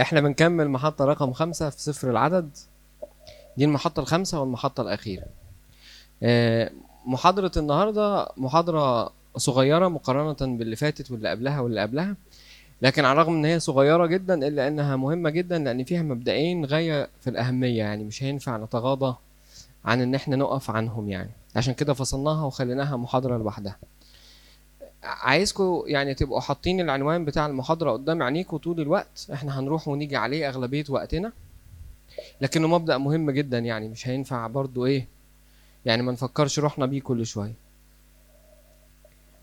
احنا بنكمل محطة رقم 5 في صفر العدد. دي المحطة الخامسة والمحطة الأخيرة. محاضرة النهاردة محاضرة صغيرة مقارنة باللي فاتت واللي قبلها واللي قبلها، لكن على الرغم ان هي صغيرة جدا الا انها مهمة جدا، لان فيها مبدئين غاية في الأهمية، يعني مش هينفع نتغاضى عن ان احنا نقف عنهم، يعني عشان كده فصلناها وخليناها محاضرة لوحدها. عايزكم يعني تبقوا حاطين العنوان بتاع المحاضرة قدام عينيكوا طول الوقت، احنا هنروح ونيجي عليه اغلبية وقتنا، لكنه مبدأ مهم جدا، يعني مش هينفع برضو يعني ما نفكرش روحنا بيه كل شوية.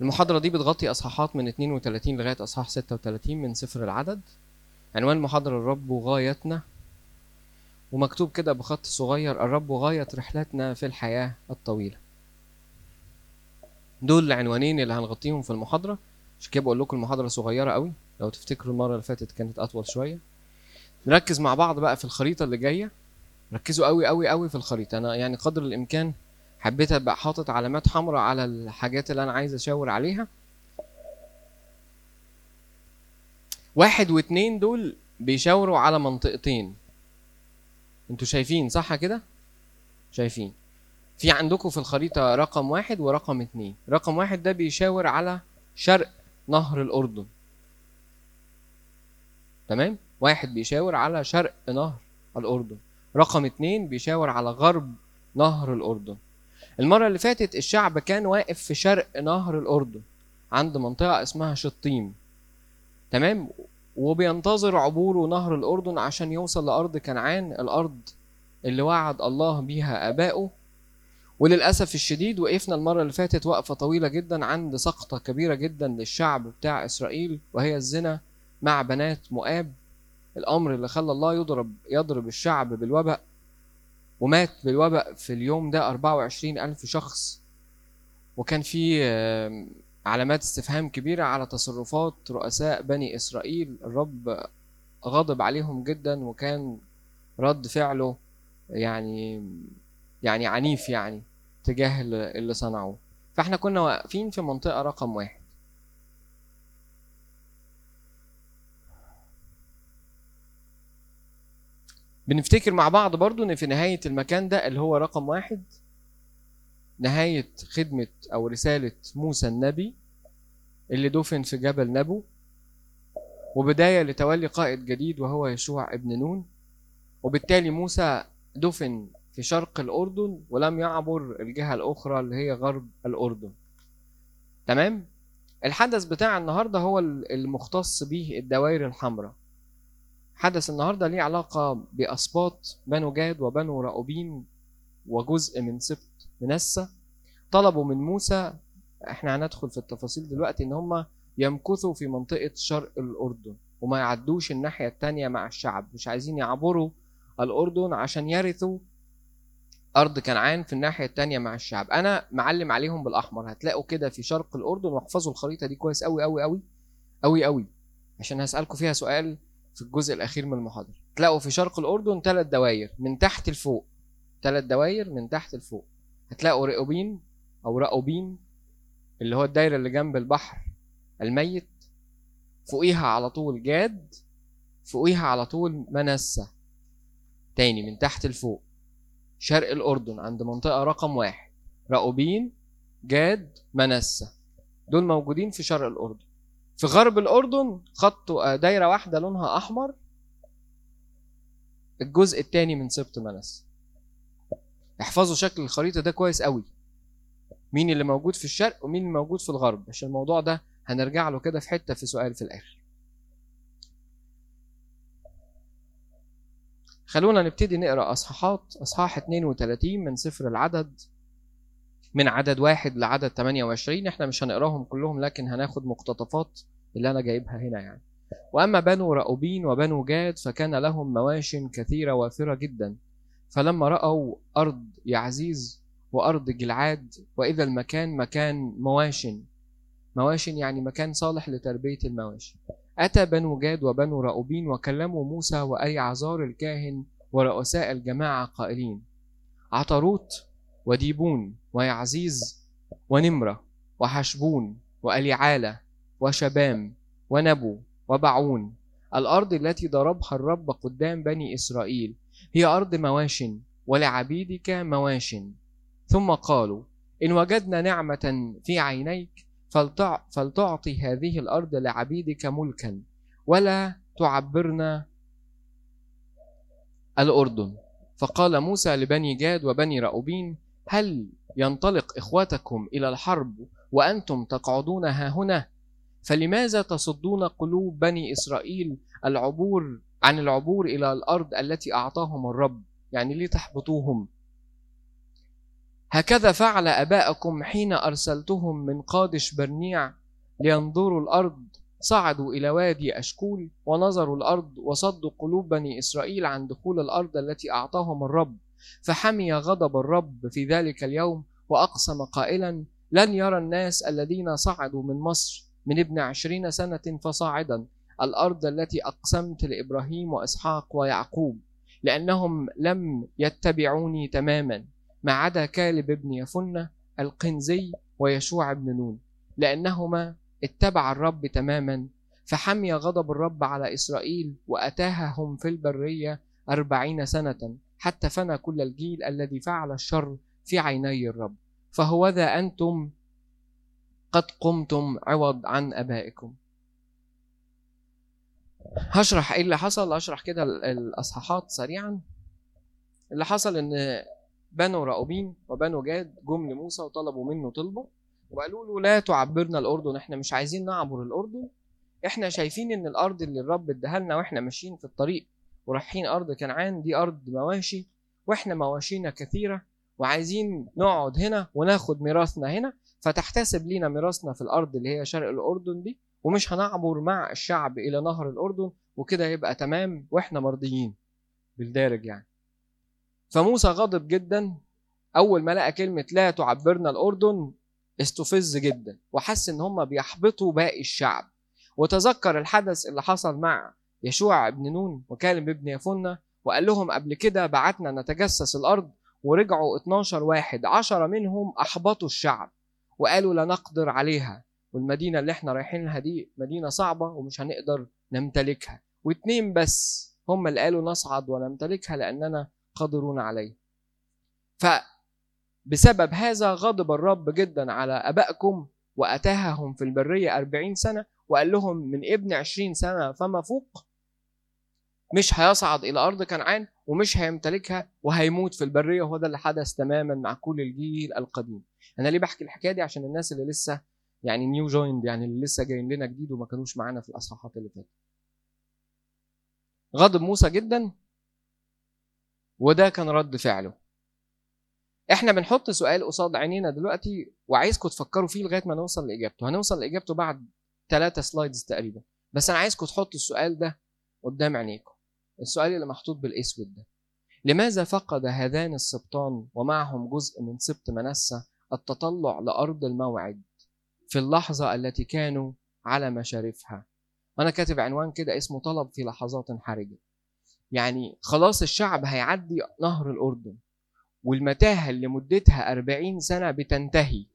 المحاضرة دي بتغطي اصحاحات من 32 لغاية اصحاح 36 من سفر العدد. عنوان المحاضرة الرب وغايتنا، ومكتوب كده بخط صغير الرب وغاية رحلتنا في الحياة الطويلة. دول العنوانين اللي هنغطيهم في المحاضرة، عشان كده بقول لكم المحاضرة صغيرة قوي، لو تفتكروا المرة اللي فاتت كانت اطول شوية. نركز مع بعض بقى في الخريطة اللي جاية، ركزوا قوي قوي قوي في الخريطة. انا يعني قدر الامكان حبيت ابقى حاطط علامات حمراء على الحاجات اللي انا عايز اشاور عليها. 1 و2 دول بيشاوروا على منطقتين، انتوا شايفين صح كده؟ شايفين في عندكم في الخريطة رقم 1 ورقم 2. رقم 1 ده بيشاور على شرق نهر الأردن، تمام؟ 1 بيشاور على شرق نهر الأردن، رقم 2 بيشاور على غرب نهر الأردن. المرة اللي فاتت الشعب كان واقف في شرق نهر الأردن عند منطقة اسمها شطيم، تمام؟ وبينتظر عبوره نهر الأردن عشان يوصل لأرض كنعان، الأرض اللي وعد الله بيها آبائه. وللأسف الشديد وقفنا المرة اللي فاتت وقفة طويلة جدا عند سقطة كبيرة جدا للشعب بتاع إسرائيل، وهي الزنا مع بنات مؤاب، الأمر اللي خلى الله يضرب الشعب بالوباء، ومات بالوباء في اليوم ده 24,000 شخص. وكان في علامات استفهام كبيرة على تصرفات رؤساء بني إسرائيل، الرب غضب عليهم جدا وكان رد فعله يعني عنيف يعني تجاه اللي صنعوه. فاحنا كنا واقفين في منطقة رقم 1. بنفتكر مع بعض برضو ان في نهاية المكان ده اللي هو رقم 1 نهاية خدمة او رسالة موسى النبي اللي دفن في جبل نبو، وبداية لتولي قائد جديد وهو يشوع ابن نون. وبالتالي موسى دفن في شرق الأردن ولم يعبر الجهة الأخرى اللي هي غرب الأردن، تمام؟ الحدث بتاع النهاردة هو المختص به الدوائر الحمراء. حدث النهاردة ليه علاقة بأسباط بنو جاد وبنو راؤوبين وجزء من سبط منسة. طلبوا من موسى، احنا هندخل في التفاصيل دلوقتي، ان هم يمكثوا في منطقة شرق الأردن وما يعدوش الناحية التانية مع الشعب، مش عايزين يعبروا الأردن عشان يرثوا أرض كنعان في الناحية التانية مع الشعب. أنا معلم عليهم بالأحمر، هتلاقوا كده في شرق الأردن، واحفظوا الخريطة دي كويس أوي أوي أوي أوي أوي عشان هسألكوا فيها سؤال في الجزء الأخير من المحاضرة. تلاقوا في شرق الأردن 3 دوائر من تحت لفوق، 3 دوائر من تحت لفوق. هتلاقوا راؤوبين أو راؤوبين اللي هو الدايرة اللي جنب البحر الميت، فوقيها على طول جاد، فوقيها على طول منسة، تاني من تحت لفوق. شرق الأردن عند منطقة رقم 1 راؤوبين، جاد، منسة، دول موجودين في شرق الأردن. في غرب الأردن خطوا دايرة واحدة لونها أحمر، الجزء الثاني من سبط منسة. احفظوا شكل الخريطة ده كويس قوي، مين اللي موجود في الشرق ومين اللي موجود في الغرب، عشان الموضوع ده هنرجع له كده في حتة في سؤال في الآخر. خلونا نبتدي نقرأ أصحاح 32 من سفر العدد من عدد 1 لعدد 28. احنا مش هنقراهم كلهم لكن هناخد مقتطفات اللي أنا جايبها هنا يعني. وأما بنو راؤوبين وبنو جاد فكان لهم مواشن كثيرة وافرة جدا، فلما رأوا أرض يعزيز وأرض جلعاد وإذا المكان مكان مواشن يعني مكان صالح لتربية المواشي، أتى بنو جاد وبنو راؤوبين وكلموا موسى وأليعزار الكاهن ورؤساء الجماعة قائلين: عطروت وديبون ويعزيز ونمرة وحشبون وأليعالة وشبام ونبو وبعون الأرض التي ضربها الرب قدام بني إسرائيل هي أرض مواشٍ، ولعبيدك مواشٍ. ثم قالوا: إن وجدنا نعمة في عينيك فلتعطي هذه الأرض لعبيدك ملكا، ولا تعبرنا الأردن. فقال موسى لبني جاد وبني رأوبين: هل ينطلق إخوتكم إلى الحرب وأنتم تقعدون هاهنا؟ فلماذا تصدون قلوب بني إسرائيل عن العبور إلى الأرض التي أعطاهم الرب؟ يعني ليه تحبطوهم؟ هكذا فعل أباءكم حين أرسلتهم من قادش برنيع لينظروا الأرض، صعدوا إلى وادي أشكول ونظروا الأرض وصدوا قلوب بني إسرائيل عن دخول الأرض التي أعطاهم الرب. فحمي غضب الرب في ذلك اليوم وأقسم قائلا: لن يرى الناس الذين صعدوا من مصر من ابن 20 سنة فصاعدا الأرض التي أقسمت لإبراهيم وإسحاق ويعقوب، لأنهم لم يتبعوني تماما ما عدا كالب ابن يفنة القنزي ويشوع ابن نون، لأنهما اتبع الرب تماما. فحمي غضب الرب على إسرائيل وأتاههم في البرية 40 سنة حتى فنى كل الجيل الذي فعل الشر في عيني الرب. فهوذا أنتم قد قمتم عوض عن أبائكم. هشرح إيه اللي حصل، هشرح كده الأصحاحات سريعا. اللي حصل إن بنو رأوبين وبنو جاد جم لموسى وطلبوا منه طلبه وقالوا له: لا تعبرنا الأردن، احنا مش عايزين نعبر الأردن، احنا شايفين إن الأرض اللي الرب اداها لنا واحنا ماشيين في الطريق ورايحين أرض كنعان دي أرض مواشي، واحنا مواشينا كثيرة وعايزين نقعد هنا وناخد ميراثنا هنا، فتحتسب لينا ميراثنا في الأرض اللي هي شرق الأردن دي، ومش هنعبر مع الشعب إلى نهر الأردن، وكده يبقى تمام واحنا مرضيين بالدارج يعني. فموسى غضب جدا أول ما لقى كلمة لا تعبرنا الأردن، استفز جدا وحس إن هم بيحبطوا باقي الشعب. وتذكر الحدث اللي حصل مع يشوع ابن نون وكالب ابن يفنة، وقال لهم قبل كده: بعتنا نتجسس الأرض، ورجعوا 12 واحد، 10 منهم أحبطوا الشعب وقالوا لا نقدر عليها، والمدينة اللي احنا رايحينها دي مدينة صعبة ومش هنقدر نمتلكها، 2 بس هم اللي قالوا نصعد ونمتلكها لأننا قادرون عليه. فبسبب هذا غضب الرب جدا على أبائكم وأتاههم في البرية 40 سنة، وقال لهم من ابن 20 سنة فما فوق مش هيصعد إلى أرض كنعان ومش هيمتلكها وهيموت في البرية. وهذا اللي حدث تماما مع كل الجيل القديم. أنا ليه بحكي الحكاية دي؟ عشان الناس اللي لسه يعني نيو جويند، يعني اللي لسه جايين لنا جديد وما كانوش معانا في الأصحاحات اللي فاتت. غضب موسى جدا وده كان رد فعله. احنا بنحط سؤال قصاد عينينا دلوقتي وعايزكم تفكروا فيه لغاية ما نوصل لإجابته. هنوصل لإجابته بعد 3 سلايدز تقريبا، بس أنا عايزكم تحطوا السؤال ده قدام عينيكم، السؤال اللي محطوط بالأسود ده: لماذا فقد هذان السبطان ومعهم جزء من سبط منسى التطلع لأرض الموعد في اللحظة التي كانوا على مشارفها؟ أنا كاتب عنوان كده اسمه طلب في لحظات حرجة. يعني خلاص الشعب هيعدي نهر الأردن، والمتاهة اللي مدتها 40 سنة بتنتهي،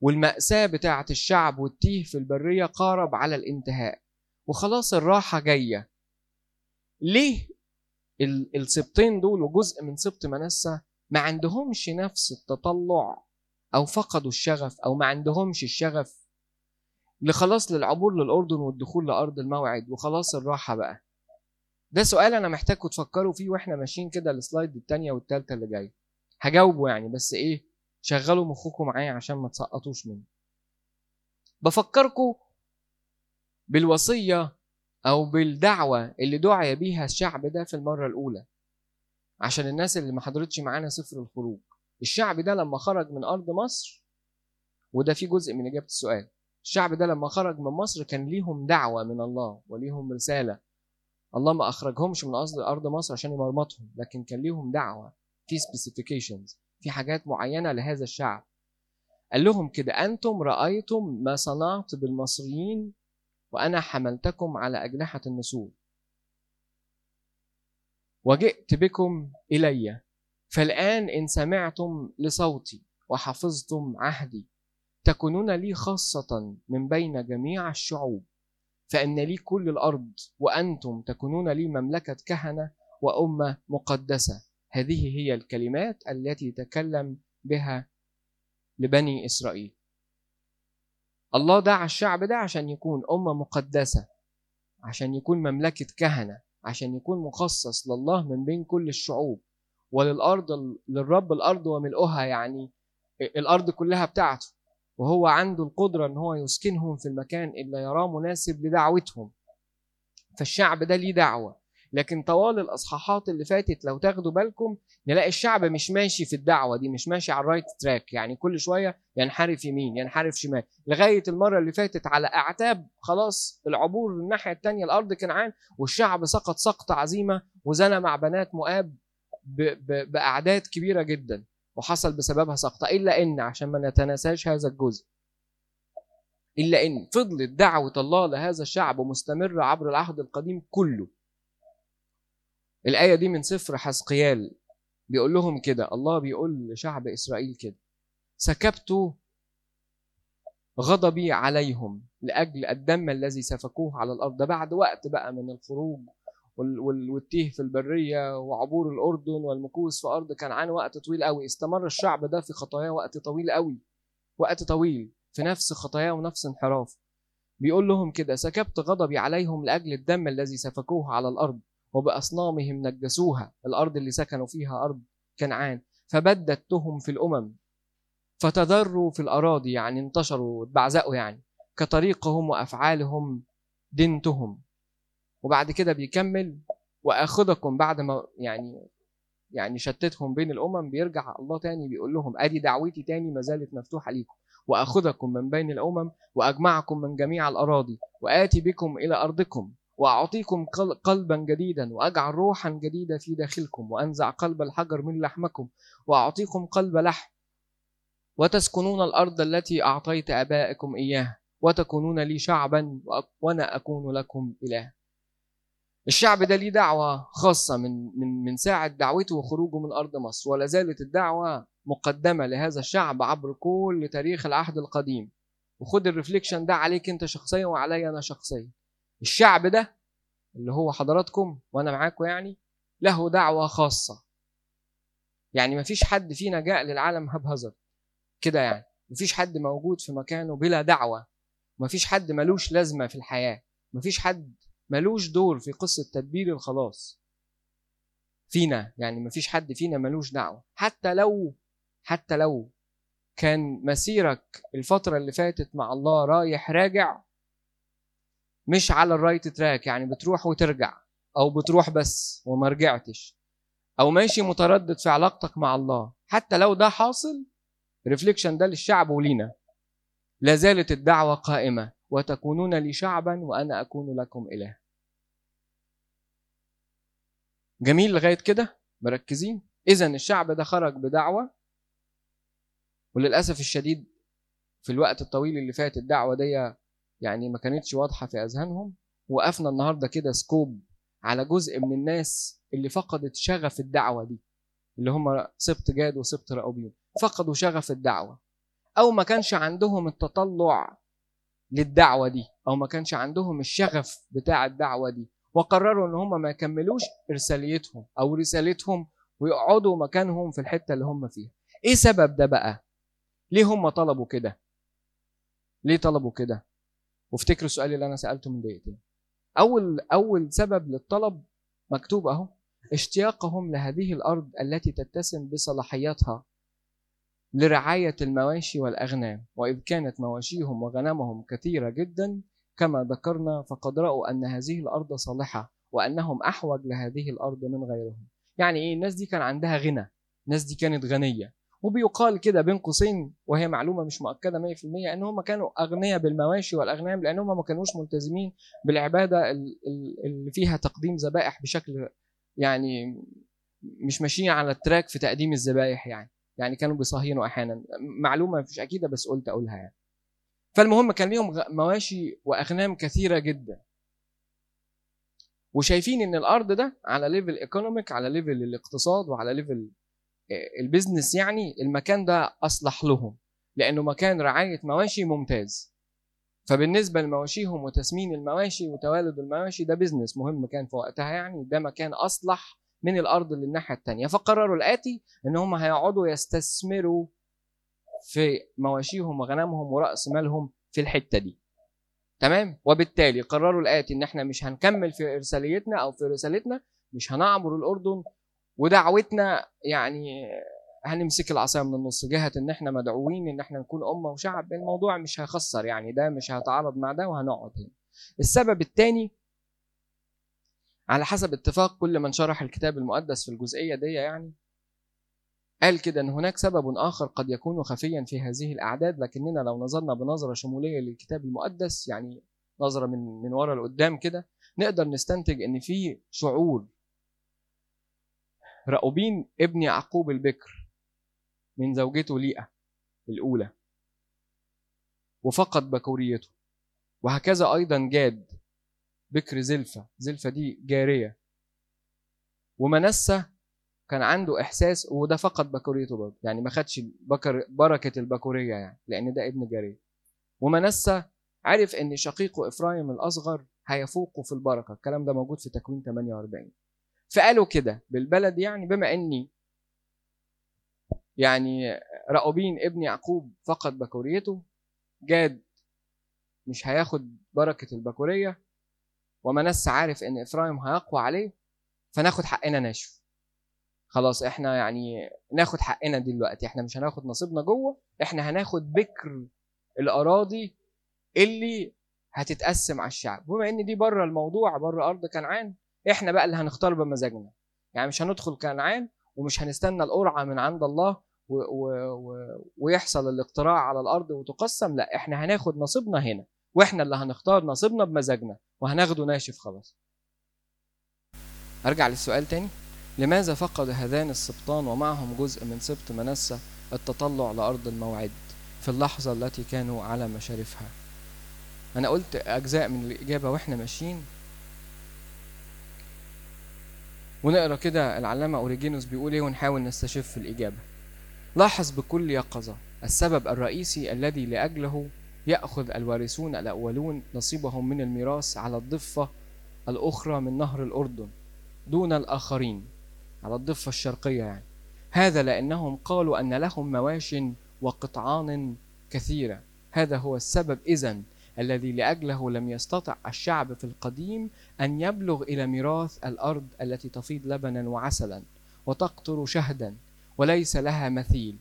والمأساة بتاعة الشعب والتيه في البرية قارب على الانتهاء، وخلاص الراحة جاية. ليه السبطين دول وجزء من سبط منسى ما عندهمش نفس التطلع، أو فقدوا الشغف، أو ما عندهمش الشغف لخلاص للعبور للأردن والدخول لأرض الموعد وخلاص الراحة بقى؟ ده سؤال أنا محتاجكم تفكروا فيه وإحنا ماشيين كده السلايد التانية والتالتة اللي جاي هجاوبه يعني، بس إيه، شغلوا مخكم معايا عشان ما تسقطوش مني. بفكركم بالوصية أو بالدعوة اللي دعي بيها الشعب ده في المرة الأولى، عشان الناس اللي ما حضرتش معانا سفر الخروج. الشعب ده لما خرج من أرض مصر، وده في جزء من إجابة السؤال، الشعب ده لما خرج من مصر كان ليهم دعوة من الله وليهم رسالة. الله ما أخرجهمش من أرض مصر عشان يمرمطهم، لكن كان ليهم دعوة في specifications، في حاجات معينة لهذا الشعب. قال لهم كده: أنتم رأيتم ما صنعت بالمصريين وأنا حملتكم على أجنحة النسور وجئت بكم إلي، فالآن إن سمعتم لصوتي وحفظتم عهدي تكونون لي خاصة من بين جميع الشعوب، فإن لي كل الأرض وأنتم تكونون لي مملكة كهنة وأمة مقدسة. هذه هي الكلمات التي تكلم بها لبني إسرائيل. الله دعا الشعب ده عشان يكون أمة مقدسة، عشان يكون مملكة كهنة، عشان يكون مخصص لله من بين كل الشعوب، وللأرض للرب الأرض وملؤها، يعني الأرض كلها بتاعته، وهو عنده القدرة إن هو يسكنهم في المكان اللي يراه مناسب لدعوتهم. فالشعب ده ليه دعوة. لكن طوال الأصحاحات اللي فاتت لو تاخدوا بالكم نلاقي الشعب مش ماشي في الدعوة دي، مش ماشي على الرايت تراك، يعني كل شوية ينحرف يمين ينحرف شمال، لغاية المرة اللي فاتت على أعتاب خلاص العبور الناحية التانية الأرض كنعان، والشعب سقط سقط عزيمة وزنى مع بنات مؤاب بأعداد كبيرة جدا، وحصل بسببها سقطة. إلا إن عشان ما نتناساش هذا الجزء، إلا إن فضلت دعوة الله لهذا الشعب مستمرة عبر العهد القديم كله. الآية دي من سفر حزقيال، بيقول لهم كده، الله بيقول لشعب إسرائيل كده: سكبت غضبي عليهم لأجل الدم الذي سفكوه على الأرض. ده بعد وقت بقى من الخروج والتيه في البرية وعبور الأردن والمكوس في أرض كنعان، وقت طويل قوي استمر الشعب ده في خطاياه، وقت طويل قوي، وقت طويل في نفس خطاياه ونفس انحراف. بيقول لهم كده: سكبت غضبي عليهم لأجل الدم الذي سفكوه على الأرض وبأصنامهم نجسوها، الأرض اللي سكنوا فيها أرض كنعان، فبددتهم في الأمم فتضروا في الأراضي، يعني انتشروا واتبعزقوا، يعني كطريقهم وأفعالهم دنتهم. وبعد كده بيكمل: وأخذكم بعد ما يعني شتتهم بين الأمم، بيرجع الله تاني بيقول لهم أدي دعوتي تاني ما زالت مفتوحة ليكم، وأخذكم من بين الأمم وأجمعكم من جميع الأراضي وآتي بكم إلى أرضكم وأعطيكم قلبا جديدا وأجعل روحا جديدة في داخلكم وأنزع قلب الحجر من لحمكم وأعطيكم قلب لحم وتسكنون الأرض التي أعطيت آبائكم إياها وتكونون لي شعبا وأنا أكون لكم إله. الشعب ده ليه دعوة خاصة من ساعة دعوته وخروجه من أرض مصر، ولا زالت الدعوة مقدمة لهذا الشعب عبر كل تاريخ العهد القديم. وخد الريفليكشن ده عليك أنت شخصيا وعلي أنا شخصيا. الشعب ده اللي هو حضراتكم وأنا معاكم يعني له دعوة خاصة، يعني مفيش حد فينا جاء للعالم هبهزر كده، يعني مفيش حد موجود في مكانه بلا دعوة، مفيش حد ملوش لازمة في الحياة، مفيش حد ملوش دور في قصة تدبير الخلاص فينا، يعني مفيش حد فينا ملوش دعوة. حتى لو كان مسيرك الفترة اللي فاتت مع الله رايح راجع مش على الرايت تراك، يعني بتروح وترجع أو بتروح بس وما رجعتش، أو ماشي متردد في علاقتك مع الله، حتى لو ده حاصل، ريفليكشن ده للشعب ولينا: لا زالت الدعوة قائمة وتكونون لي شعبا وأنا أكون لكم إله. جميل لغاية كده مركزين؟ إذن الشعب ده خرج بدعوة، وللأسف الشديد في الوقت الطويل اللي فات الدعوة دي يعني ما كانتش واضحة في أذهانهم. وقفنا النهاردة كده سكوب على جزء من الناس اللي فقدت شغف الدعوة دي، اللي هم سبط جاد وسبط رأوبيون، فقدوا شغف الدعوة، أو ما كانش عندهم التطلع للدعوة دي، أو ما كانش عندهم الشغف بتاع الدعوة دي، وقرروا إن هم ما يكملوش إرساليتهم أو رسالتهم ويقعدوا مكانهم في الحتة اللي هم فيها. إيه سبب ده بقى؟ ليه هم طلبوا كده؟ وافتكروا السؤال اللي أنا سألته من دقيقتين. أول سبب للطلب مكتوب أهو: اشتياقهم لهذه الأرض التي تتسم بصلاحياتها لرعاية المواشي والأغنام، وإذ كانت مواشيهم وغنمهم كثيرة جدا كما ذكرنا، فقد رأوا أن هذه الأرض صالحة وأنهم أحوج لهذه الأرض من غيرهم. يعني إيه؟ الناس دي كان عندها غنى، الناس دي كانت غنية، وبيقال كده بين قوسين، وهي معلومة مش مؤكدة 100%، أن هم كانوا أغنياء بالمواشي والأغنام، لأن هم ما كانوش ملتزمين بالعبادة اللي فيها تقديم ذبائح بشكل، يعني مش ماشيين على التراك في تقديم الذبائح، يعني كانوا بيصهينوا أحيانا. معلومة مش أكيدة بس قلت أقولها يعني. فالمهم كان ليهم مواشي وأغنام كثيرة جدا، وشايفين أن الأرض ده على ليفل ايكونوميك، على ليفل الاقتصاد وعلى ليفل البيزنس، يعني المكان ده أصلح لهم لأنه مكان رعاية مواشي ممتاز. فبالنسبه لمواشيهم وتسمين المواشي وتوالد المواشي ده بزنس مهم كان في وقتها، يعني ده مكان اصلح من الارض للناحيه الثانيه. فقرروا الاتي ان هم هيقعدوا يستثمروا في مواشيهم وغنمهم وراس مالهم في الحته دي، تمام. وبالتالي قرروا الاتي ان احنا مش هنكمل في ارساليتنا او في رسالتنا، مش هنعبر الاردن، ودعوتنا يعني هنمسك العصايه من النص، جهه ان احنا مدعوين ان احنا نكون امه وشعب، الموضوع مش هيخسر يعني، ده مش هيتعارض مع ده وهنقعد هنا. السبب الثاني على حسب اتفاق كل من شرح الكتاب المقدس في الجزئيه دي، يعني قال كده ان هناك سبب اخر قد يكون خفيا في هذه الاعداد، لكننا لو نظرنا بنظره شموليه للكتاب المقدس، يعني نظره من ورا لقدام كده، نقدر نستنتج ان في شعور راؤوبين ابن يعقوب البكر من زوجته ليئة الاولى وفقد بكوريته، وهكذا ايضا جاد بكر زلفة، زلفة دي جارية، ومنسة كان عنده احساس وده فقد بكوريته برضه، يعني ما خدش بركة البكورية يعني لان ده ابن جارية. ومنسة عرف ان شقيقه افرايم الاصغر هيفوقه في البركة، الكلام ده موجود في تكوين 48. فقالوا كده بالبلد، يعني بما اني يعني راؤوبين ابن يعقوب فقد بكوريته، جاد مش هياخد بركة البكورية، ومنس عارف ان افرايم هيقوى عليه، فناخد حقنا ناشف، خلاص احنا يعني ناخد حقنا دلوقتي، احنا مش هناخد نصيبنا جوه، احنا هناخد بكر الاراضي اللي هتتقسم على الشعب، بما ان دي بره الموضوع، بره ارض كنعان، احنا بقى اللي هنختار بمزاجنا، يعني مش هندخل كنعان ومش هنستنى القرعه من عند الله ويحصل الاقتراع على الارض وتقسم، لا احنا هناخد نصيبنا هنا، واحنا اللي هنختار نصيبنا بمزاجنا وهناخده ناشف خلاص. ارجع للسؤال تاني، لماذا فقد هذان السبطان ومعهم جزء من سبط منسى التطلع لارض الموعد في اللحظه التي كانوا على مشارفها؟ انا قلت اجزاء من الاجابه واحنا ماشيين، ونقرأ كده العلامة أوريجينوس بيقول إيه ونحاول نستشف في الإجابة. لاحظ بكل يقظة السبب الرئيسي الذي لأجله يأخذ الوارثون الأولون نصيبهم من الميراث على الضفة الأخرى من نهر الأردن دون الآخرين، على الضفة الشرقية يعني، هذا لأنهم قالوا أن لهم مواش وقطعان كثيرة. هذا هو السبب إذن الذي لأجله لم يستطع الشعب في القديم أن يبلغ إلى ميراث الأرض التي تفيض لبنا وعسلا وتقطر شهدا وليس لها مثيل،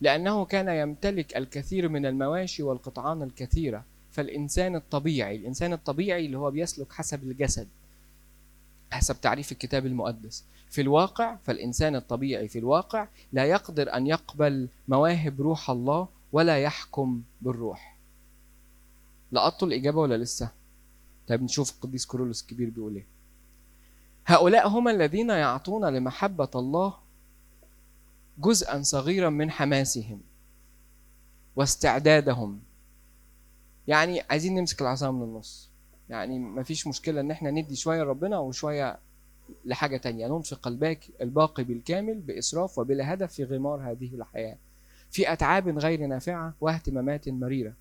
لأنه كان يمتلك الكثير من المواشي والقطعان الكثيرة. فالإنسان الطبيعي، الإنسان الطبيعي اللي هو بيسلك حسب الجسد حسب تعريف الكتاب المقدس، في الواقع فالإنسان الطبيعي في الواقع لا يقدر أن يقبل مواهب روح الله ولا يحكم بالروح. لقطوا الإجابة ولا لسه؟ طيب نشوف القديس كيرلس الكبير بيقول إيه. هؤلاء هم الذين يعطون لمحبة الله جزءا صغيرا من حماسهم واستعدادهم، يعني عايزين نمسك العصا من النص، يعني مفيش مشكلة ان احنا ندي شوية ربنا وشوية لحاجة تانية، ننفق الباقي بالكامل بإسراف وبلا هدف في غمار هذه الحياة في أتعاب غير نافعة واهتمامات مريرة،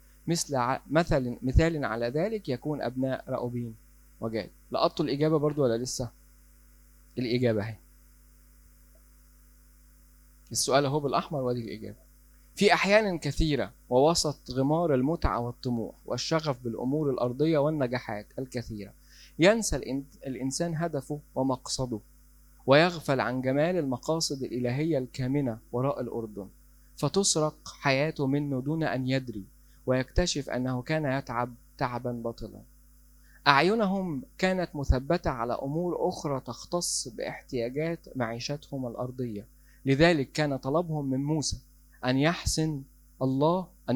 مثال على ذلك يكون أبناء راؤوبين وجاد. لقطوا الإجابة برضو ولا لسه؟ الإجابة هي السؤال هو بالأحمر، وادي الإجابة. في أحيان كثيرة ووسط غمار المتعة والطموح والشغف بالأمور الأرضية والنجاحات الكثيرة ينسى الإنسان هدفه ومقصده ويغفل عن جمال المقاصد الإلهية الكامنة وراء الأردن، فتسرق حياته منه دون أن يدري، ويكتشف أنه كان يتعب تعبا بطلا. أعينهم كانت مثبتة على أمور أخرى تختص باحتياجات معيشتهم الأرضية، لذلك كان طلبهم من موسى أن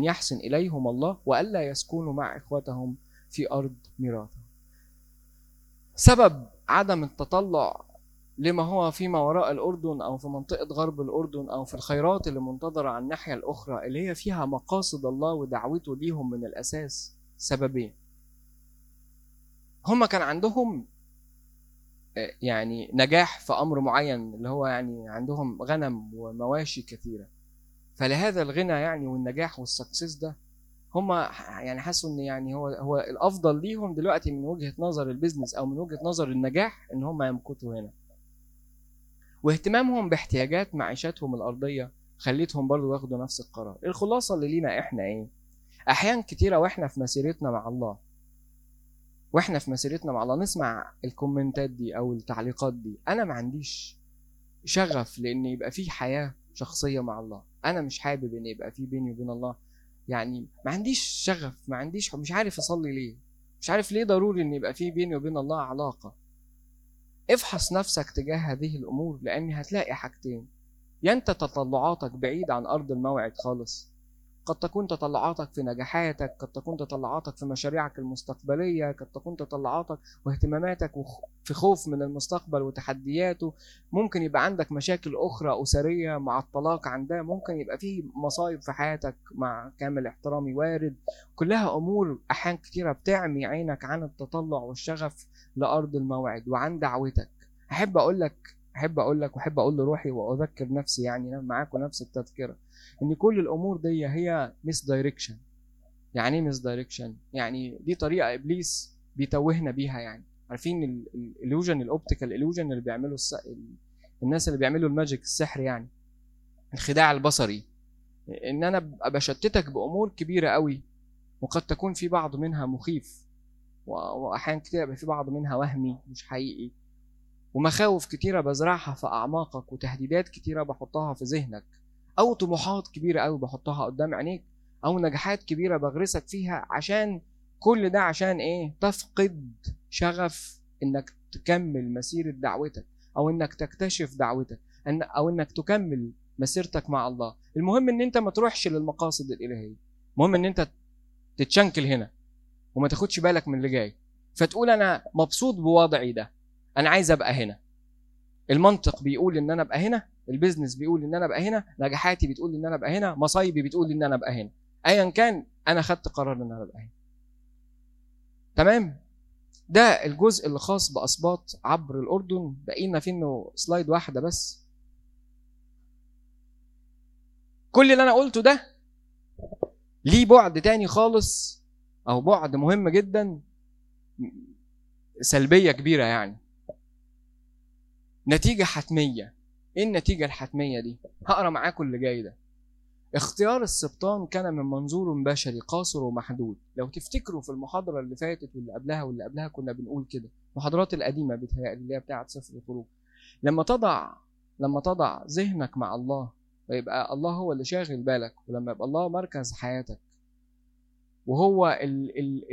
يحسن إليهم الله وألا يسكنوا مع إخوتهم في أرض ميراثهم. سبب عدم التطلع لما هو فيما وراء الأردن أو في منطقة غرب الأردن أو في الخيرات اللي منتظرة على الناحية الأخرى اللي هي فيها مقاصد الله ودعوته ليهم من الأساس، سببين. هما كان عندهم يعني نجاح في أمر معين، اللي هو يعني عندهم غنم ومواشي كثيرة، فلهذا الغنى يعني والنجاح والسكسس ده هم يعني حسوا ان يعني هو الافضل ليهم دلوقتي من وجهة نظر البيزنس او من وجهة نظر النجاح ان هم يمكثوا هنا. واهتمامهم باحتياجات معيشتهم الارضية خليتهم برضو ياخدوا نفس القرار. الخلاصة اللي لينا احنا ايه؟ احيان كتيرة واحنا في مسيرتنا مع الله نسمع الكومنتات دي او التعليقات دي. انا ما عنديش شغف لان يبقى فيه حياة شخصية مع الله. انا مش حابب ان يبقى فيه بيني وبين الله يعني ما عنديش شغف، ما عنديش، مش عارف اصلي ليه، مش عارف ليه ضروري ان يبقى فيه بيني وبين الله علاقة. افحص نفسك تجاه هذه الامور لان هتلاقي حاجتين: يا انت تطلعاتك بعيد عن ارض الموعد خالص، قد تكون تطلعاتك في نجاحاتك، قد تكون تطلعاتك في مشاريعك المستقبلية، قد تكون تطلعاتك واهتماماتك في خوف من المستقبل وتحدياته. ممكن يبقى عندك مشاكل أخرى أسرية مع الطلاق عندها، ممكن يبقى فيه مصايب في حياتك مع كامل احترامي وارد. كلها أمور أحيان كتيرة بتعمي عينك عن التطلع والشغف لأرض الموعد وعن دعوتك. أحب أقولك وأحب أقول لروحي وأذكر نفسي، يعني معاكم نفس التذكرة، إن كل الأمور دي هي misdirection. يعني إيه misdirection؟ يعني دي طريقة إبليس بيتوهنا بيها. يعني عارفين الإلوجن، الأوبتيكال إلوجن اللي بيعملوا الناس اللي بيعملوا الماجيك، السحر، يعني الخداع البصري، إن أنا بشتتك بأمور كبيرة قوي وقد تكون في بعض منها مخيف، وأحيان كتير في بعض منها وهمي مش حقيقي، ومخاوف كتيرة بزرعها في أعماقك، وتهديدات كتيرة بحطها في ذهنك، أو طموحات كبيرة أو بحطها قدام عينيك، أو نجاحات كبيرة بغرسك فيها. عشان كل ده عشان إيه؟ تفقد شغف إنك تكمل مسيرة دعوتك، أو إنك تكتشف دعوتك، أو إنك تكمل مسيرتك مع الله. المهم إن أنت ما تروحش للمقاصد الإلهية، المهم إن أنت تتشنكل هنا وما تاخدش بالك من اللي جاي، فتقول أنا مبسوط بوضعي ده، أنا عايز أبقى هنا. المنطق بيقول إن أنا أبقى هنا، البيزنس بيقول إن أنا أبقى هنا، نجاحاتي بتقول إن أنا أبقى هنا، مصايبي بتقول إن أنا أبقى هنا. أيا كان أنا خدت قرار إن أنا أبقى هنا. تمام؟ ده الجزء اللي خاص بأسباط عبر الأردن. بقينا فيه سلايد واحدة بس. كل اللي أنا قلته ده ليه بعد تاني خالص، أو بعد مهم جدا، سلبية كبيرة. يعني نتيجة حتمية. ايه النتيجة الحتمية دي؟ هقرأ معاكم اللي جاي ده. اختيار السبطان كان من منظور بشري قاصر ومحدود. لو تفتكروا في المحاضرة اللي فاتت واللي قبلها كنا بنقول كده، المحاضرات القديمة اللي هي بتاعت سفر الخروج، لما تضع ذهنك مع الله ويبقى الله هو اللي شاغل بالك، ولما يبقى الله مركز حياتك وهو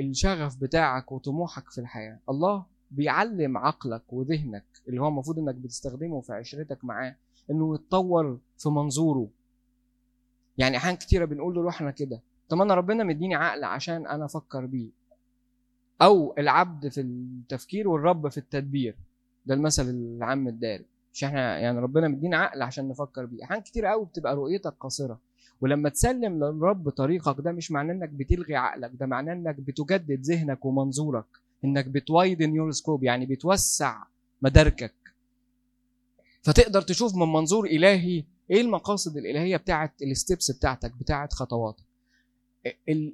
الشغف بتاعك وطموحك في الحياة، الله بيعلم عقلك وذهنك اللي هو المفروض انك بتستخدمه في عشرتك معاه انه يتطور في منظوره. يعني احيان كتيرة بنقول لروحنا كده، طب انا ربنا مديني عقل عشان انا افكر بيه، او العبد في التفكير والرب في التدبير، ده المثل العام الدارج. مش احنا يعني ربنا مدينا عقل عشان نفكر بيه. احيان كتير قوي بتبقى رؤيتك قصيرة، ولما تسلم للرب طريقك ده مش معناه انك بتلغي عقلك، ده معناه انك بتجدد ذهنك ومنظورك، انك بتوايدن يور سكوب، يعني بتوسع مداركك، فتقدر تشوف من منظور الهي ايه المقاصد الالهيه بتاعه الستبس بتاعتك، بتاعه خطواتك.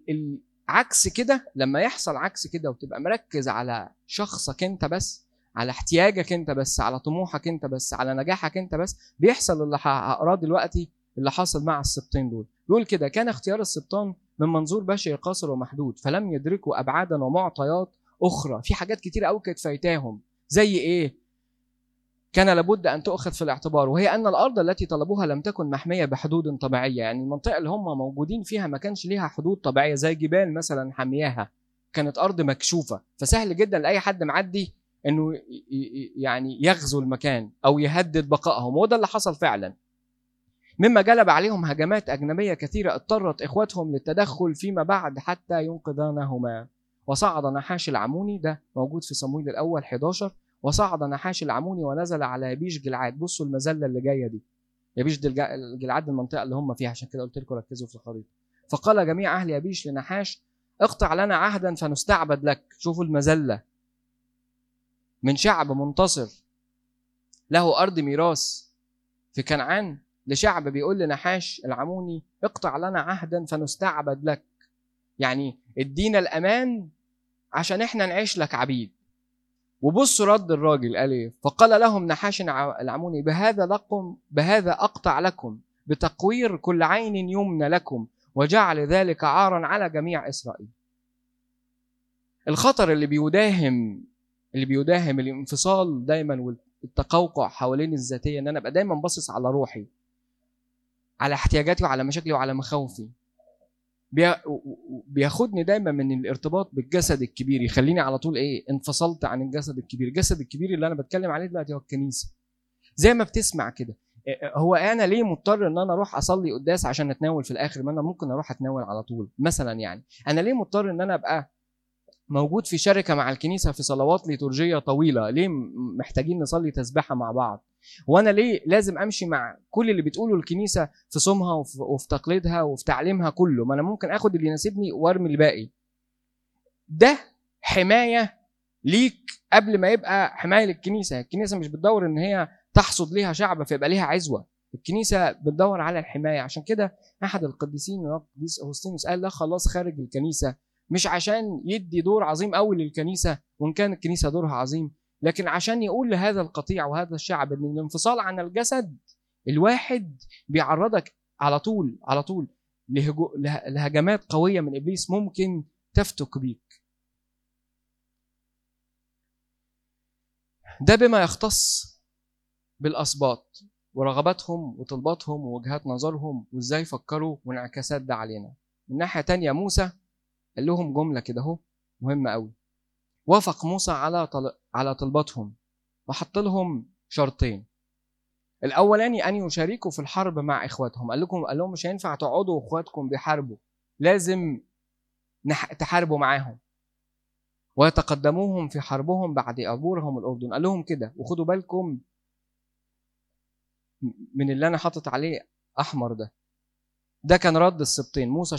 العكس كده، لما يحصل عكس كده وتبقى مركز على شخصك انت بس، على احتياجك انت بس، على طموحك انت بس، على نجاحك انت بس، بيحصل اللي هقراه دلوقتي اللي حصل مع السبطين دول. يقول كده: كان اختيار السبطان من منظور بشري قاصر ومحدود، فلم يدركوا أبعاداً ومعطيات أخرى. في حاجات كتير أوي كانت فايتاهم. زي إيه؟ كان لابد أن تؤخذ في الاعتبار، وهي أن الأرض التي طلبوها لم تكن محمية بحدود طبيعية. يعني المنطقة اللي هم موجودين فيها ما كانش ليها حدود طبيعية زي جبال مثلاً حمياها، كانت أرض مكشوفة، فسهل جداً لأي حد معدي إنه يعني يغزو المكان أو يهدد بقائهم، وده اللي حصل فعلاً، مما جلب عليهم هجمات أجنبية كثيرة اضطرت إخوتهم للتدخل فيما بعد حتى ينقذانهما. وصعد نحاش العموني، ده موجود في صمويل الأول 11، وصعد نحاش العموني ونزل على يبيش جلعاد. بصوا المزلة اللي جاية دي، يبيش جلعاد المنطقة اللي هم فيها، عشان كده قلت لكم ركزوا في الخريطة. فقال جميع أهل يبيش لنحاش: اقطع لنا عهدا فنستعبد لك. شوفوا المزلة من شعب منتصر له أرض ميراث في كنعان، لشعب بيقول لنحاش العموني: اقطع لنا عهدا فنستعبد لك. يعني ادينا الأمان عشان احنا نعيش لك عبيد. وبص رد الراجل قال ايه؟ فقال لهم نحاش العموني: بهذا أقطع لكم بتقوير كل عين يمنى لكم، وجعل ذلك عارا على جميع إسرائيل. الخطر اللي بيداهم الانفصال دايما والتقوقع حوالين الذاتية، ان انا ابقى دايما باصص على روحي، على احتياجاتي وعلى مشاكلي وعلى مخاوفي، بياخدني دايما من الارتباط بالجسد الكبير، يخليني على طول ايه؟ انفصلت عن الجسد الكبير. الجسد الكبير اللي انا بتكلم عليه دلوقتي هو الكنيسة. زي ما بتسمع كده، هو انا ليه مضطر ان انا اروح اصلي قداس عشان اتناول في الاخر؟ ما انا ممكن اروح اتناول على طول مثلا. يعني انا ليه مضطر ان انا ابقى موجود في شركة مع الكنيسة في صلوات ليتورجية طويلة؟ ليه محتاجين نصلي تسبحة مع بعض؟ وانا ليه لازم امشي مع كل اللي بتقوله الكنيسة في صومها وفي تقليدها وفي تعليمها كله؟ ما انا ممكن اخد اللي يناسبني وارمي الباقي. ده حماية ليك قبل ما يبقى حماية للكنيسة. الكنيسة مش بتدور ان هي تحصد ليها شعب فيبقى ليها عزوة، الكنيسة بتدور على الحماية. عشان كده احد القديسين القديس أوغسطينوس قال: لا خلاص خارج الكنيسة، مش عشان يدي دور عظيم قوي للكنيسة، وإن كان الكنيسة دورها عظيم، لكن عشان يقول لهذا القطيع وهذا الشعب إن الانفصال عن الجسد الواحد بيعرضك على طول لهجمات قوية من إبليس ممكن تفتك بيك. ده بما يختص بالأسباط ورغباتهم وطلباتهم ووجهات نظرهم وإزاي فكروا وانعكاسات ده علينا. من ناحية تانية موسى قال لهم جملة كده اهو مهمة قوي. وافق موسى على طلباتهم وحط لهم شرطين. الاولاني ان يشاركوا في الحرب مع اخواتهم. قال لهم مش هينفع تقعدوا واخواتكم بيحاربوا، لازم تحاربوا معاهم. ويتقدموهم في حربهم بعد عبورهم الاردن. قال لهم كده: وخدوا بالكم من اللي انا حاطط عليه احمر ده. ده كان رد السبطين. موسى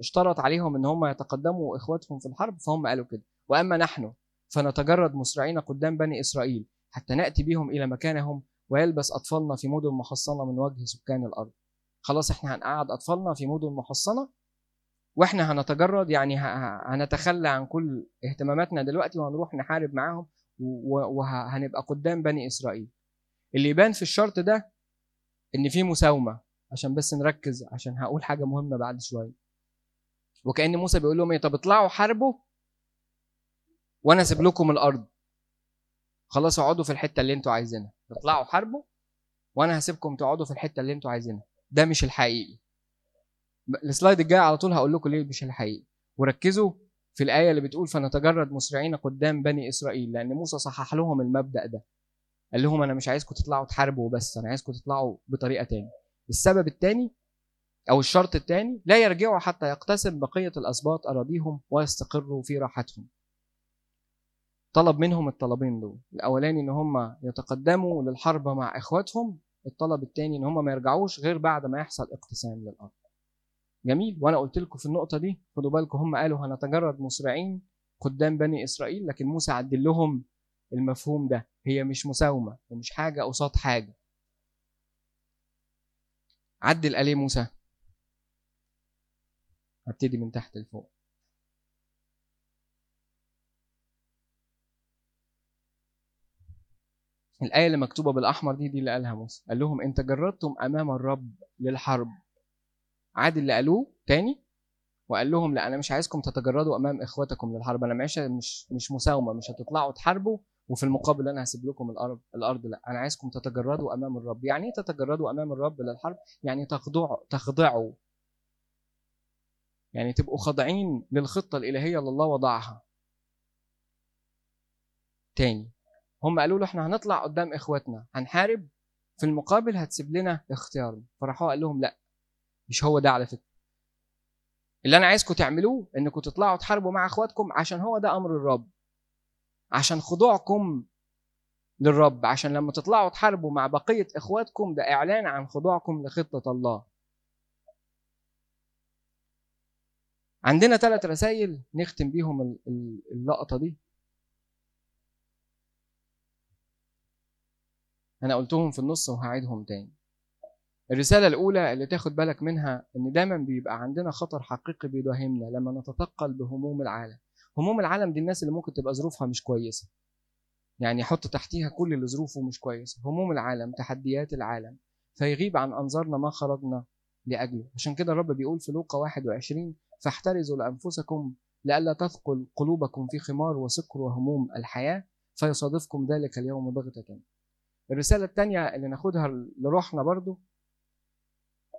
اشترط عليهم ان هم يتقدموا اخواتهم في الحرب، فهم قالوا كده: واما نحن فنتجرد مسرعين قدام بني اسرائيل حتى ناتي بهم الى مكانهم، ويلبس اطفالنا في مدن محصنه من وجه سكان الارض. خلاص احنا هنقعد اطفالنا في مدن محصنه، واحنا هنتجرد، يعني هنتخلى عن كل اهتماماتنا دلوقتي وهنروح نحارب معاهم، وهنبقى قدام بني اسرائيل. اللي يبان في الشرط ده ان في مساومه. عشان بس نركز، عشان هقول حاجة مهمة بعد شوية. وكأن موسى بيقول لهم: طب اطلعوا حاربوا وانا سيب لكم الارض. خلاص اقعدوا في الحتة اللي انتوا عايزينها، اطلعوا حاربوا وانا هسيبكم تقعدوا في الحتة اللي انتوا عايزينها. ده مش الحقيقي. السلايد الجاي على طول هقول لكم ليه مش الحقيقي. وركزوا في الآية اللي بتقول: فنتجرد مسرعين قدام بني اسرائيل. لان موسى صحح لهم المبدأ ده، قال لهم: انا مش عايزكم تطلعوا تحاربوا بس، انا عايزكم تطلعوا بطريقة تاني. السبب الثاني أو الشرط الثاني: لا يرجعوا حتى يقتسم بقية الأسباط أراضيهم ويستقروا في راحتهم. طلب منهم الطلبين دول، الأولاني إن هم يتقدموا للحرب مع إخواتهم، الطلب الثاني إن هم ما يرجعوش غير بعد ما يحصل اقتسام للأرض. جميل. وأنا قلت لكم في النقطة دي خدوا بالكم، هم قالوا هنتجرد مسرعين قدام بني إسرائيل، لكن موسى عدل لهم المفهوم ده. هي مش مساومة ومش حاجة قصاد حاجة. عدل عليه موسى. هبتدي من تحت لفوق. الآية اللي مكتوبة بالأحمر دي اللي قالها موسى. قال لهم: إن تجردتم أمام الرب للحرب. عادل اللي قالوه تاني وقال لهم: لا، أنا مش عايزكم تتجردوا أمام إخواتكم للحرب. أنا مش مساومة، مش هتطلعوا تحاربوا وفي المقابل انا هسيب لكم الارض. لا، انا عايزكم تتجردوا امام الرب. يعني ايه تتجردوا امام الرب للحرب؟ يعني تخضعوا، يعني تبقوا خاضعين للخطه الالهيه اللي الله وضعها. تاني، هم قالوا له: احنا هنطلع قدام اخواتنا هنحارب، في المقابل هتسيب لنا اختيارنا. فراحوا قال لهم: لا، مش هو ده. على فكره اللي انا عايزكم تعملوه انكم تطلعوا تحاربوا مع اخواتكم، عشان هو ده امر الرب، عشان خضوعكم للرب. عشان لما تطلعوا تحاربوا مع بقية إخواتكم ده إعلان عن خضوعكم لخطة الله. عندنا 3 رسائل نختم بيهم اللقطة دي. أنا قلتهم في النص وهعيدهم تاني. الرسالة الأولى اللي تاخد بالك منها إن دايما بيبقى عندنا خطر حقيقي بيداهمنا لما نتثقل بهموم العالم. هموم العالم دي الناس اللي ممكن تبقى ظروفها مش كويسة، يعني حط تحتيها كل اللي ظروفه مش كويسة. هموم العالم، تحديات العالم، فيغيب عن أنظارنا ما خرجنا لأجله. عشان كده الرب بيقول في لوقا 21: فاحترزوا لأنفسكم لألا تثقل قلوبكم في خمار وسكر وهموم الحياة فيصادفكم ذلك اليوم بغتة. الرسالة الثانية اللي ناخدها لروحنا برضو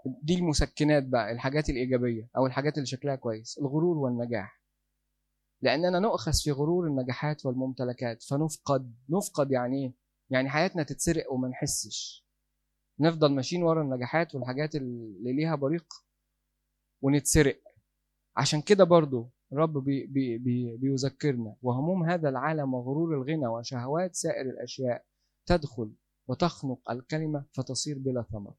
دي المسكنات بقى، الحاجات الإيجابية أو الحاجات اللي شكلها كويس: الغرور والنجاح، لأننا نؤخذ في غرور النجاحات والممتلكات فنفقد يعني حياتنا تتسرق وما نحسش، نفضل ماشيين ورا النجاحات والحاجات اللي ليها بريق ونتسرق. عشان كده برضو الرب بيذكرنا: وهموم هذا العالم وغرور الغنى وشهوات سائر الأشياء تدخل وتخنق الكلمة فتصير بلا ثمر.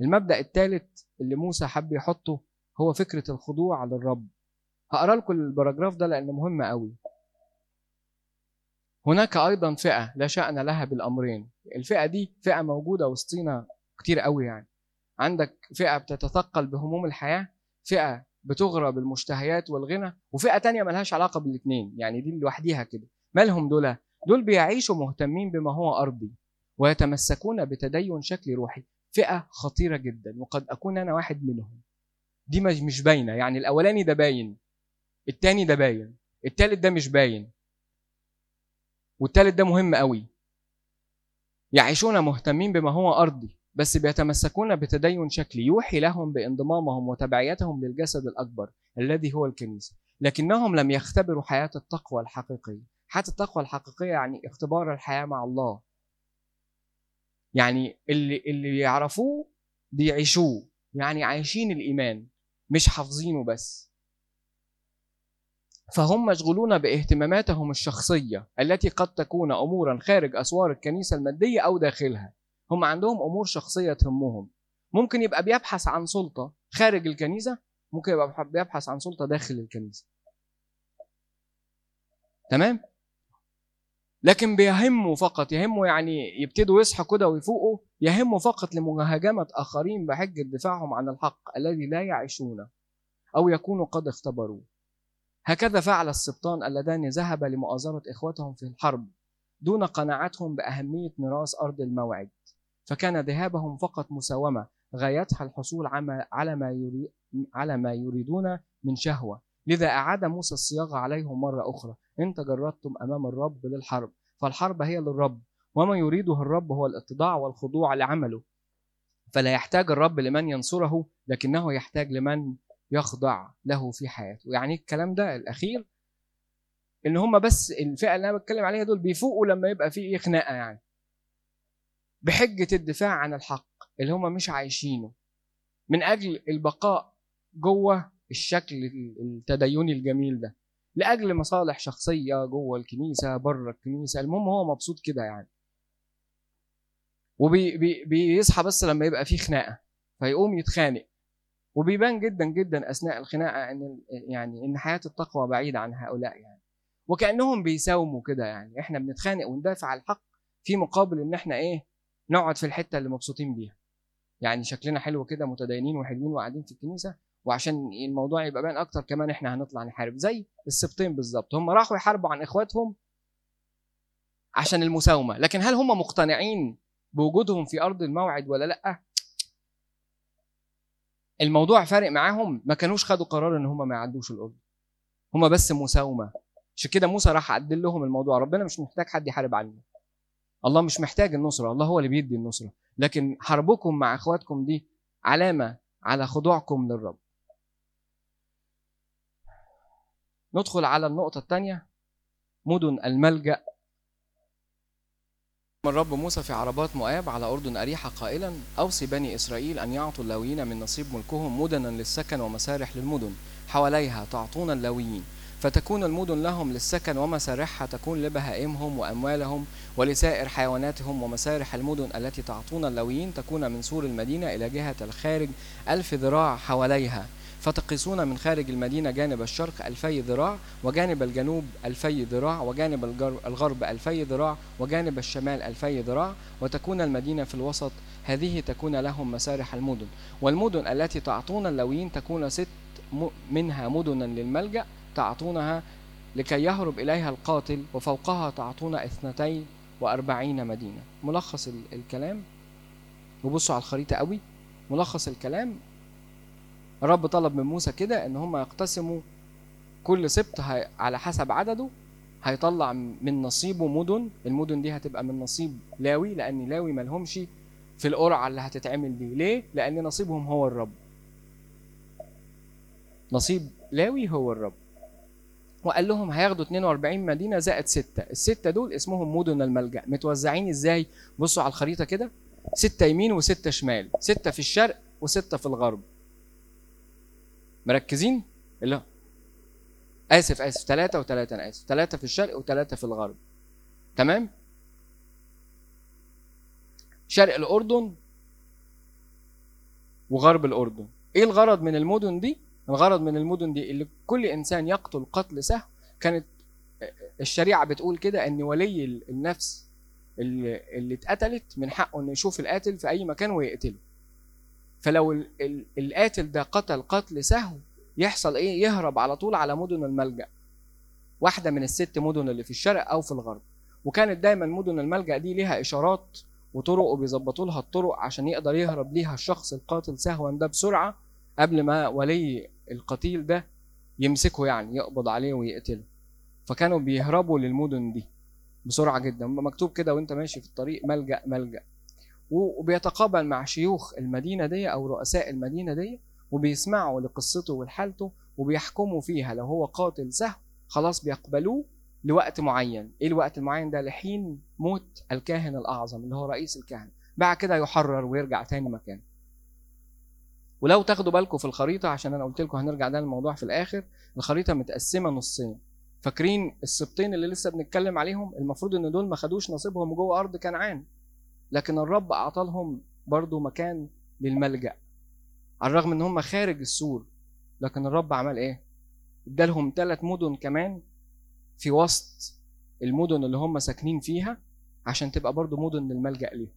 المبدأ الثالث اللي موسى حب يحطه هو فكرة الخضوع للرب. هقرأ لكم البراجراف ده لأنه مهم قوي. هناك أيضا فئة لا شأن لها بالأمرين. الفئة دي فئة موجودة وسطينا كتير قوي، يعني عندك فئة بتتثقل بهموم الحياة، فئة بتغرى بالمشتهيات والغنى، وفئة تانية ملهاش علاقة بالاتنين، يعني دي لوحديها كده. مالهم دول بيعيشوا مهتمين بما هو أرضي ويتمسكون بتدين شكل روحي. فئة خطيرة جدا وقد أكون أنا واحد منهم. دي مش باينة، يعني الأولاني ده باين، التاني ده باين، التالت ده مش باين، والتالت ده مهم قوي. يعيشون مهتمين بما هو أرضي بس بيتمسكون بتدين شكلي يوحي لهم بانضمامهم وتبعيتهم للجسد الأكبر الذي هو الكنيسة، لكنهم لم يختبروا حياة التقوى الحقيقية. حياة التقوى الحقيقية يعني اختبار الحياة مع الله، يعني اللي يعرفوه بيعيشوه، يعني عايشين الإيمان مش حافظينه بس. فهم مشغولون باهتماماتهم الشخصية التي قد تكون أمورا خارج أسوار الكنيسة المادية أو داخلها. هم عندهم أمور شخصية تهمهم، ممكن يبقى بيبحث عن سلطة خارج الكنيسة، ممكن يبقى بيبحث عن سلطة داخل الكنيسة، تمام؟ لكن بيهموا فقط، يهموا يعني يبتدوا يصحوا كده ويفوقوا، يهموا فقط لمهاجمة آخرين بحجة دفاعهم عن الحق الذي لا يعيشونه أو يكونوا قد اختبروه. هكذا فعل السبطان اللذان ذهب لمؤازرة إخوتهم في الحرب دون قناعتهم بأهمية ميراث أرض الموعد، فكان ذهابهم فقط مساومة غايتها الحصول على ما يريدون من شهوة. لذا أعاد موسى الصياغة عليهم مرة أخرى: أنت جردتم أمام الرب للحرب، فالحرب هي للرب، وما يريده الرب هو الاتضاع والخضوع لعمله. فلا يحتاج الرب لمن ينصره، لكنه يحتاج لمن يخضع له في حياته. يعني الكلام ده الأخير إن هم بس الفئة اللي أنا بتكلم عليها دول بيفوقوا لما يبقى فيه خناقة، يعني بحجة الدفاع عن الحق اللي هم مش عايشينه من أجل البقاء جوه الشكل التديني الجميل ده، لأجل مصالح شخصية جوه الكنيسة بره الكنيسة. المهم هو مبسوط كده يعني، وبيصحى بس لما يبقى فيه خناقة فيقوم يتخانق. وبيبان جدا جدا أثناء الخناقة إن حياة التقوى بعيدة عن هؤلاء، يعني وكأنهم بيساوموا كده، يعني إحنا بنتخانق وندافع عن الحق في مقابل إن إحنا نقعد في الحتة اللي مبسوطين بيها، يعني شكلنا حلو كده متدينين وحلوين وقاعدين في الكنيسة، وعشان الموضوع يبقى بان اكتر كمان احنا هنطلع نحارب زي السبطين بالظبط. هم راحوا يحاربوا عن اخواتهم عشان المساومه، لكن هل هم مقتنعين بوجودهم في ارض الموعد ولا لا؟ الموضوع فارق معاهم، ما كانوش خدوا قرار ان هم ما يعدوش الارض، هم بس مساومه. عشان كده موسى راح عدل لهم الموضوع. ربنا مش محتاج حد يحارب عنه، الله مش محتاج النصره، الله هو اللي بيدي النصره، لكن حربكم مع اخواتكم دي علامه على خضوعكم للرب. ندخل على النقطة الثانية: مدن الملجأ. من رب موسى في عربات مؤاب على أردن أريحة قائلا: أوصي بني إسرائيل أن يعطوا اللاويين من نصيب ملكهم مدنا للسكن ومسارح للمدن حواليها تعطون اللاويين، فتكون المدن لهم للسكن ومسارحها تكون لبهائمهم وأموالهم ولسائر حيواناتهم، ومسارح المدن التي تعطون اللاويين تكون من سور المدينة إلى جهة الخارج 1000 ذراع حواليها، فتقيسون من خارج المدينة جانب الشرق 2000 ذراع، وجانب الجنوب 2000 ذراع، وجانب الغرب 2000 ذراع، وجانب الشمال 2000 ذراع، وتكون المدينة في الوسط. هذه تكون لهم مسارح المدن، والمدن التي تعطون اللويين تكون 6 منها مدنا للملجأ تعطونها لكي يهرب إليها القاتل، وفوقها تعطون 42 مدينة. ملخص الكلام، وبصوا على الخريطة قوي. ملخص الكلام، الرب طلب من موسى كده ان هم يقتسموا كل سبط على حسب عدده، هيطلع من نصيبه مدن، المدن دي هتبقى من نصيب لاوي، لان لاوي ما لهمش في القرعة اللي هتتعمل بيه. ليه؟ لان نصيبهم هو الرب، نصيب لاوي هو الرب. وقال لهم هياخدوا 42 مدينة زائد 6، ال6 دول اسمهم مدن الملجأ. متوزعين ازاي؟ بصوا على الخريطة كده، 6 يمين و6 شمال، 6 في الشرق و6 في الغرب. مركزين؟ لا، اسف 3 و3، انا اسف، 3 في الشرق و3 في الغرب. تمام؟ شرق الأردن وغرب الأردن. ايه الغرض من المدن دي؟ الغرض من المدن دي اللي كل إنسان يقتل قتل سهل. كانت الشريعة بتقول كده أن ولي النفس اللي اتقتلت من حقه أن يشوف القاتل في أي مكان ويقتله. فلو القاتل ده قتل قتل سهل يحصل إيه؟ يهرب على طول على مدن الملجأ، واحدة من 6 مدن اللي في الشرق أو في الغرب. وكانت دايما مدن الملجأ دي لها إشارات وطرق، وبيظبطوا لها الطرق عشان يقدر يهرب ليها الشخص القاتل سهوا ده بسرعة قبل ما ولي القتيل ده يمسكه، يعني يقبض عليه ويقتله. فكانوا بيهربوا للمدن دي بسرعة جدا، مكتوب كده وانت ماشي في الطريق، ملجأ ملجأ. وبيتقابل مع شيوخ المدينة دي أو رؤساء المدينة دي، وبيسمعوا لقصته والحالته وبيحكموا فيها. لو هو قاتل سهو خلاص بيقبلوه لوقت معين. ايه الوقت المعين ده؟ لحين موت الكاهن الأعظم اللي هو رئيس الكهنة، بعد كده يحرر ويرجع تاني مكان. ولو تاخدوا بالكم في الخريطة، عشان أنا قلت لكم هنرجع ده الموضوع في الآخر، الخريطة متقسمة نصين. فاكرين السبطين اللي لسه بنتكلم عليهم؟ المفروض إن دول ما خدوش نصيبهم جوه أرض كنعان، لكن الرب أعطالهم برضو مكان للملجأ، على الرغم إن هم خارج السور. لكن الرب عمل إيه؟ ادالهم 3 مدن كمان في وسط المدن اللي هم ساكنين فيها، عشان تبقى برضو مدن للملجأ ليهم.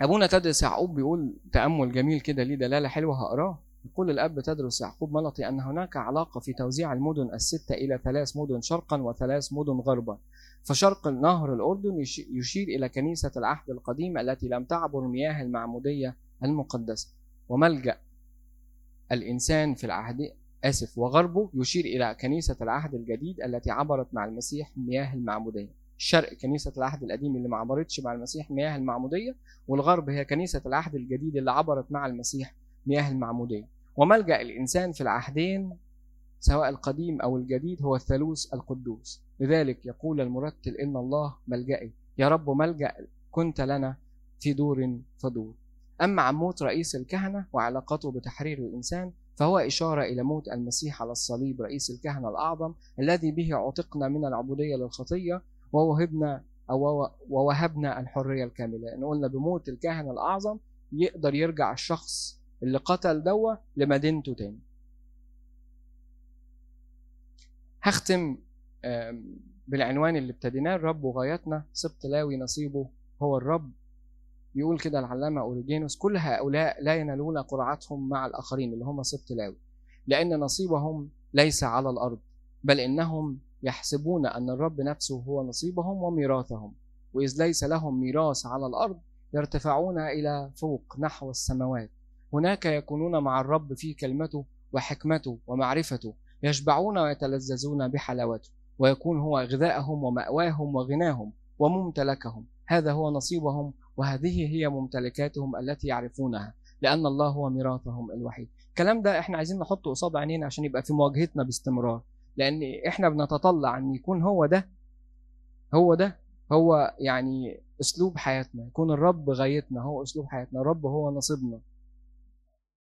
أبونا تدرس يعقوب بيقول تأمل جميل كده، ليه دلالة حلوة هقراه. يقول الأب تدرس يعقوب ملطي أن هناك علاقة في توزيع المدن 6 إلى 3 مدن شرقا و3 مدن غربا. فشرق نهر الأردن يشير إلى كنيسة العهد القديم التي لم تعبر مياه المعمودية المقدسة، وملجأ الإنسان في العهد وغربه يشير إلى كنيسة العهد الجديد التي عبرت مع المسيح مياه المعمودية. الشرق كنيسة العهد القديم اللي ما عبرتش مع المسيح مياه المعمودية، والغرب هي كنيسة العهد الجديد اللي عبرت مع المسيح مياه المعمودية. وملجأ الإنسان في العهدين سواء القديم أو الجديد هو الثالوث القدوس. لذلك يقول المرتل إن الله ملجأي، يا رب ملجأ كنت لنا في دور فدور. أما عن موت رئيس الكهنة وعلاقته بتحرير الإنسان، فهو إشارة إلى موت المسيح على الصليب، رئيس الكهنة الأعظم الذي به عتقنا من العبودية للخطية ووهبنا الحرية الكاملة. يعني قلنا بموت الكاهن الأعظم يقدر يرجع الشخص اللي قتل دوه لمدينته تاني. هختم بالعنوان اللي ابتديناه، الرب وغايتنا، سبط لاوي نصيبه هو الرب. بيقول كده العلامة أوريجينوس، كل هؤلاء لا ينالون قرعتهم مع الآخرين اللي هم سبط لاوي، لأن نصيبهم ليس على الأرض، بل إنهم يحسبون أن الرب نفسه هو نصيبهم وميراثهم. وإذ ليس لهم ميراث على الأرض يرتفعون إلى فوق نحو السماوات، هناك يكونون مع الرب في كلمته وحكمته ومعرفته، يشبعون ويتلذذون بحلاوته، ويكون هو غذاءهم ومأواهم وغناهم وممتلكهم. هذا هو نصيبهم، وهذه هي ممتلكاتهم التي يعرفونها، لأن الله هو ميراثهم الوحيد. الكلام ده احنا عايزين نحطه قصاد عينينا عشان يبقى في مواجهتنا باستمرار، لأن إحنا بنتطلع أن يكون هو يعني أسلوب حياتنا، يكون الرب غايتنا، هو أسلوب حياتنا، الرب هو نصيبنا.